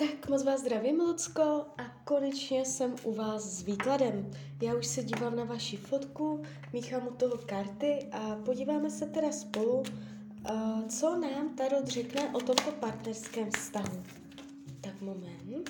Tak moc vás zdravím, Lucko, a konečně jsem u vás s výkladem. Já už se dívám na vaši fotku, míchám u toho karty a podíváme se teda spolu, co nám tarot řekne o tomto partnerském vztahu. Tak moment.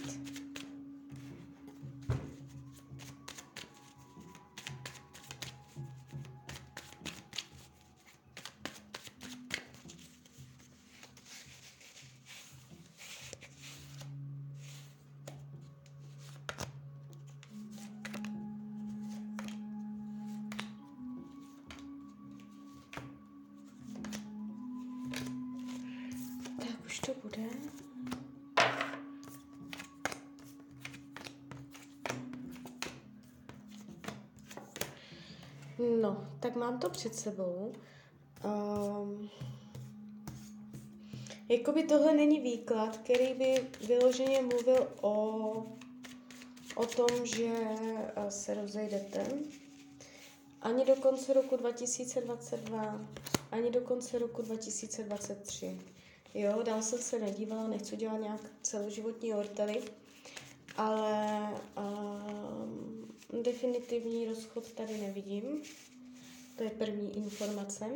Už to bude. No, tak mám to před sebou. Jakoby tohle není výklad, který by vyloženě mluvil o tom, že se rozejdete. Ani do konce roku 2022, ani do konce roku 2023. Jo, dál jsem se nedívala, nechci dělat nějak celoživotní ortely, ale definitivní rozchod tady nevidím. To je první informace.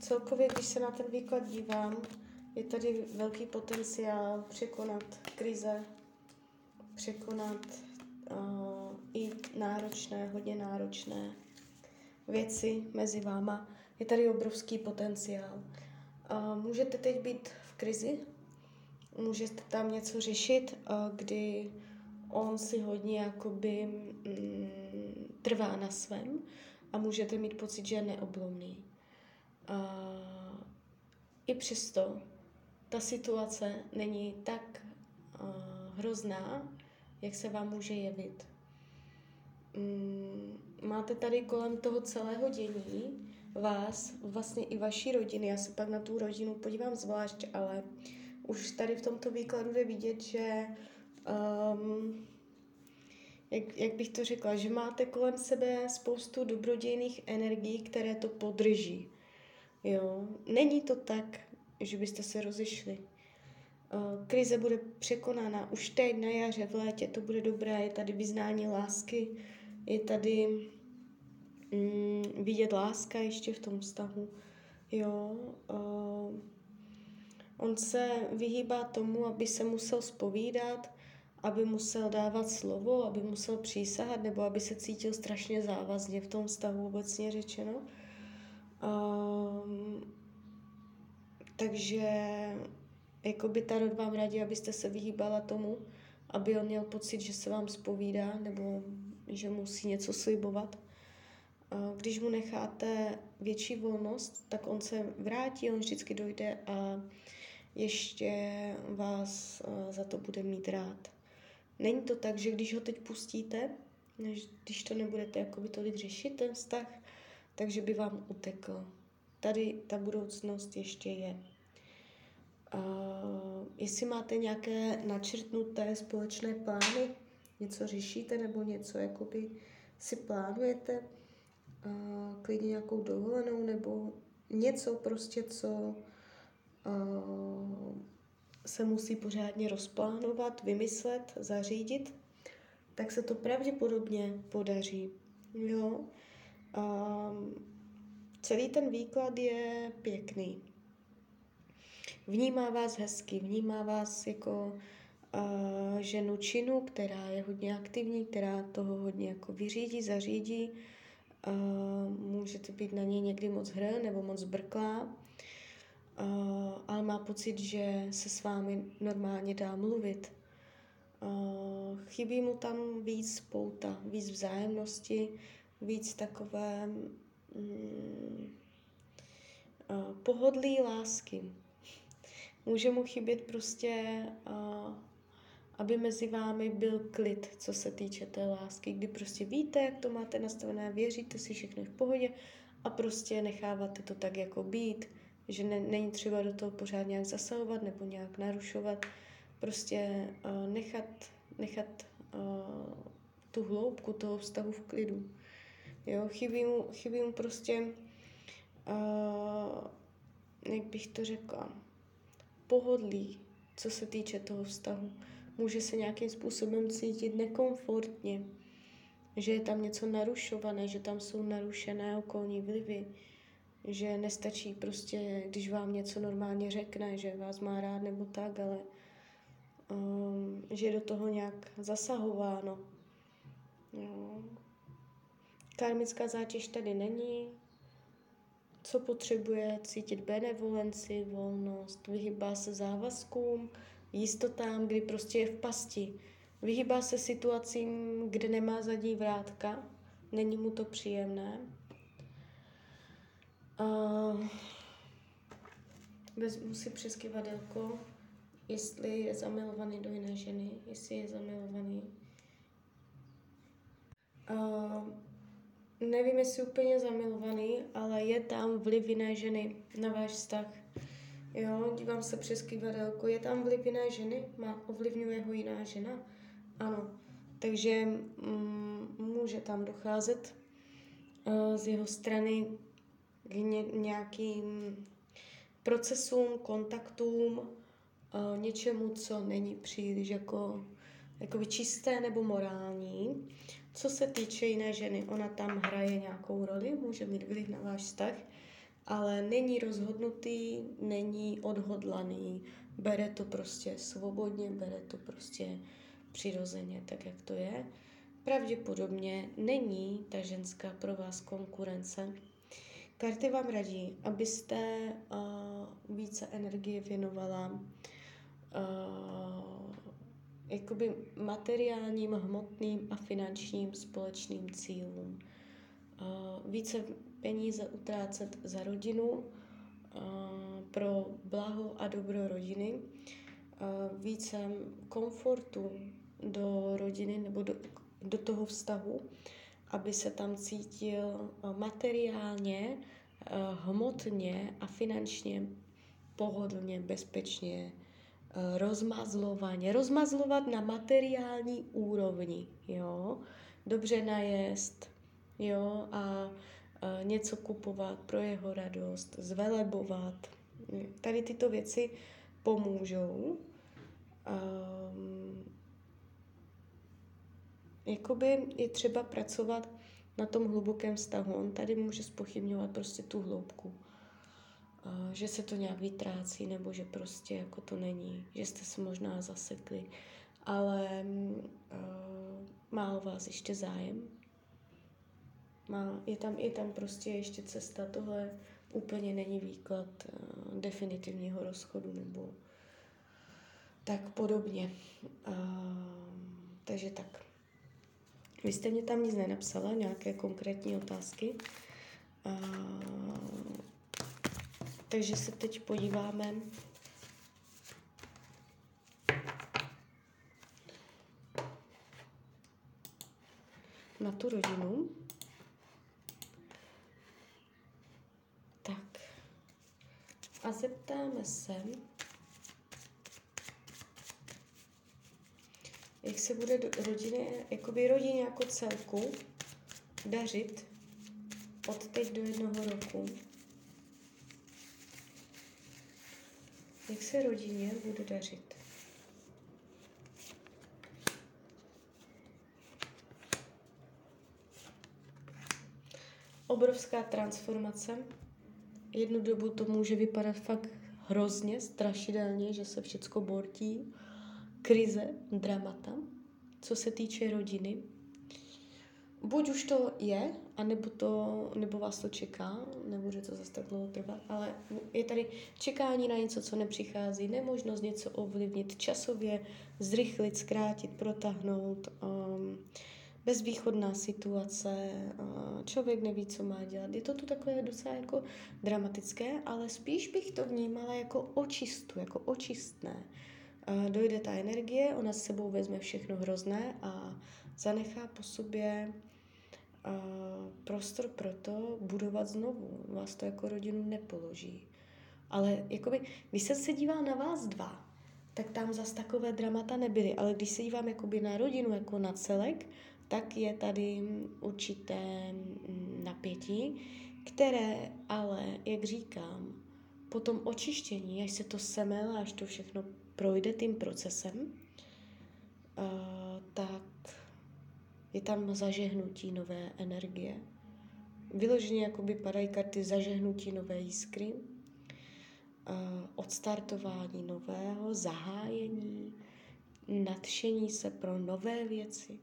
Celkově, když se na ten výklad dívám, je tady velký potenciál překonat krize, překonat i náročné, hodně náročné věci mezi váma. Je tady obrovský potenciál. Můžete teď být v krizi, můžete tam něco řešit, kdy on si hodně jakoby trvá na svém a můžete mít pocit, že je neoblomný. I přesto ta situace není tak hrozná, jak se vám může jevit. Máte tady kolem toho celého dění vás, vlastně i vaší rodiny. Já se pak na tu rodinu podívám zvlášť, ale už tady v tomto výkladu je vidět, že jak bych to řekla, že máte kolem sebe spoustu dobrodějných energií, které to podrží. Jo? Není to tak, že byste se rozešli. Krize bude překonána už teď na jaře, v létě, to bude dobré, je tady vyznání lásky, je tady vidět láska ještě v tom vztahu. Jo. On se vyhýbá tomu, aby se musel zpovídat, aby musel dávat slovo, aby musel přísahat, nebo aby se cítil strašně závazně v tom vztahu, obecně řečeno. Takže jakoby tarot vám radí, abyste se vyhýbala tomu, aby on měl pocit, že se vám zpovídá, nebo že musí něco slibovat. Když mu necháte větší volnost, tak on se vrátí, on vždycky dojde a ještě vás za to bude mít rád. Není to tak, že když ho teď pustíte, když to nebudete jakoby tolik řešit, ten vztah, takže by vám utekl. Tady ta budoucnost ještě je. Jestli máte nějaké načrtnuté společné plány, něco řešíte nebo něco jakoby si plánujete, klidně nějakou dovolenou nebo něco prostě, co se musí pořádně rozplánovat, vymyslet, zařídit, tak se to pravděpodobně podaří. Jo? Celý ten výklad je pěkný. Vnímá vás hezky, vnímá vás jako ženu činu, která je hodně aktivní, která toho hodně jako vyřídí, zařídí. Můžete být na něj někdy moc hrn nebo moc brklá, ale má pocit, že se s vámi normálně dá mluvit. Chybí mu tam víc pouta, víc vzájemnosti, víc takové pohodlí lásky. Může mu chybět prostě, aby mezi vámi byl klid, co se týče té lásky, kdy prostě víte, jak to máte nastavené, věříte si, všechno je v pohodě a prostě necháváte to tak jako být, že není třeba do toho pořád nějak zasahovat nebo nějak narušovat, prostě nechat tu hloubku toho vztahu v klidu. Jo, chybí mu prostě jak bych to řekla, pohodlí, co se týče toho vztahu. Může se nějakým způsobem cítit nekomfortně, že je tam něco narušované, že tam jsou narušené okolní vlivy, že nestačí prostě, když vám něco normálně řekne, že vás má rád nebo tak, ale že je do toho nějak zasahováno. Jo. Karmická zátěž tady není. Co potřebuje? Cítit benevolenci, volnost, vyhýbá se závazkům, jistotám, kdy prostě je v pasti. Vyhýbá se situacím, kde nemá zadní vrátka, není mu to příjemné. Vezmu si přes kyvadelko, jestli je zamilovaný do jiné ženy, jestli je zamilovaný. Nevím, jestli úplně zamilovaný, ale je tam vliv jiné ženy na váš vztah. Jo, dívám se přes kyvadelko, je tam vliv jiné ženy, ovlivňuje ho jiná žena. Ano, takže může tam docházet z jeho strany k nějakým procesům, kontaktům, něčemu, co není příliš jakoby čisté nebo morální. Co se týče jiné ženy, ona tam hraje nějakou roli, může mít vliv na váš vztah, ale není rozhodnutý, není odhodlaný, bere to prostě svobodně, bere to prostě přirozeně, tak jak to je. Pravděpodobně není ta ženská pro vás konkurence. Karty vám radí, abyste více energie věnovala jakoby materiálním, hmotným a finančním společným cílům. Více peníze utrácet za rodinu, pro blaho a dobro rodiny, více komfortu do rodiny nebo do toho vztahu, aby se tam cítil materiálně, hmotně a finančně pohodlně, bezpečně, rozmazlovaně. Rozmazlovat na materiální úrovni, jo. Dobře najést, jo, a něco kupovat pro jeho radost, zvelebovat. Tady tyto věci pomůžou. Jakoby je třeba pracovat na tom hlubokém vztahu. On tady může zpochybňovat prostě tu hloubku. Že se to nějak vytrácí, nebo že prostě jako to není. Že jste se možná zasekli. Ale má o vás ještě zájem. Je tam prostě ještě cesta. Tohle úplně není výklad definitivního rozchodu nebo tak podobně. Takže tak. Vy jste mě tam nic nenapsala, nějaké konkrétní otázky. Takže se teď podíváme na tu rodinu. Tak. A zeptáme se, jak se bude rodině jako celku dařit od teď do 1 roku. Jak se rodině bude dařit? Obrovská transformace. Jednu dobu to může vypadat fakt hrozně, strašidelně, že se všecko bortí. Krize, dramata, co se týče rodiny. Buď už to je, anebo vás to čeká, nebude to zase tak dlouho trvat, ale je tady čekání na něco, co nepřichází, nemožnost něco ovlivnit časově, zrychlit, zkrátit, protáhnout, bezvýchodná situace, člověk neví, co má dělat. Je to tu takové docela jako dramatické, ale spíš bych to vnímala jako očistu, jako očistné. Dojde ta energie, ona s sebou vezme všechno hrozné a zanechá po sobě prostor pro to budovat znovu. Vás to jako rodinu nepoloží. Ale jakoby, když jsem se dívala na vás dva, tak tam zas takové dramata nebyly. Ale když se dívám jakoby na rodinu, jako na celek, tak je tady určité napětí, které ale, jak říkám, po tom očištění, až se to semele, až to všechno projde tím procesem, tak je tam zažehnutí nové energie. Vyloženě jakoby padají karty zažehnutí nové jiskry, odstartování nového, zahájení, nadšení se pro nové věci.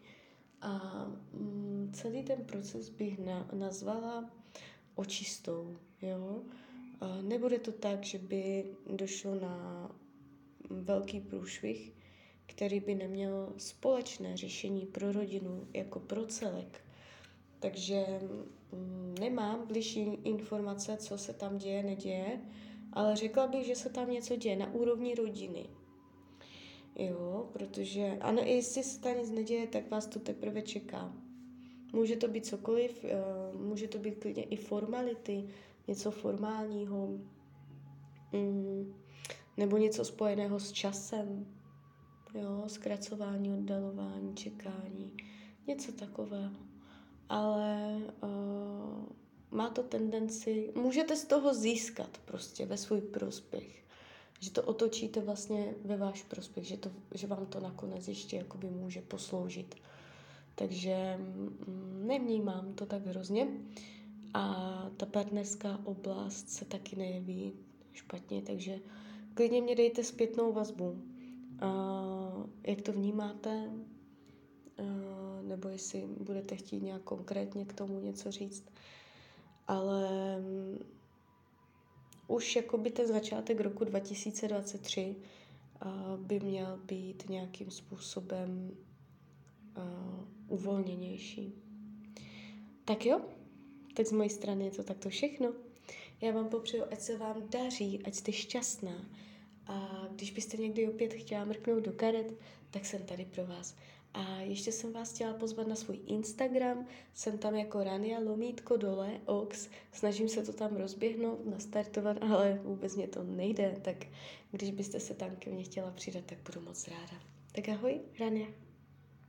A celý ten proces bych nazvala očistou. Jo? Nebude to tak, že by došlo na velký průšvih, který by neměl společné řešení pro rodinu jako pro celek. Takže nemám bližší informace, co se tam děje, neděje, ale řekla bych, že se tam něco děje na úrovni rodiny. Jo, protože ano, jestli se tam nic neděje, tak vás to teprve čeká. Může to být cokoliv, může to být klidně i formality, něco formálního, nebo něco spojeného s časem, jo, zkracování, oddalování, čekání, něco takového. Ale má to tendenci, můžete z toho získat prostě ve svůj prospěch. Že to otočíte vlastně ve váš prospěch, že vám to nakonec ještě jakoby může posloužit. Takže nevnímám to tak hrozně. A ta partnerská oblast se taky nejeví špatně, takže klidně mě dejte zpětnou vazbu. Jak to vnímáte? Nebo jestli budete chtít nějak konkrétně k tomu něco říct. Ale už jakoby ten začátek roku 2023 by měl být nějakým způsobem uvolněnější. Tak jo, teď z mojí strany je to takto všechno. Já vám popřeju, ať se vám daří, ať jste šťastná. A když byste někdy opět chtěla mrknout do karet, tak jsem tady pro vás. A ještě jsem vás chtěla pozvat na svůj Instagram, jsem tam jako Rania_Ox, snažím se to tam rozběhnout, nastartovat, ale vůbec mě to nejde, tak když byste se tam ke mně chtěla přidat, tak budu moc ráda. Tak ahoj, Rania.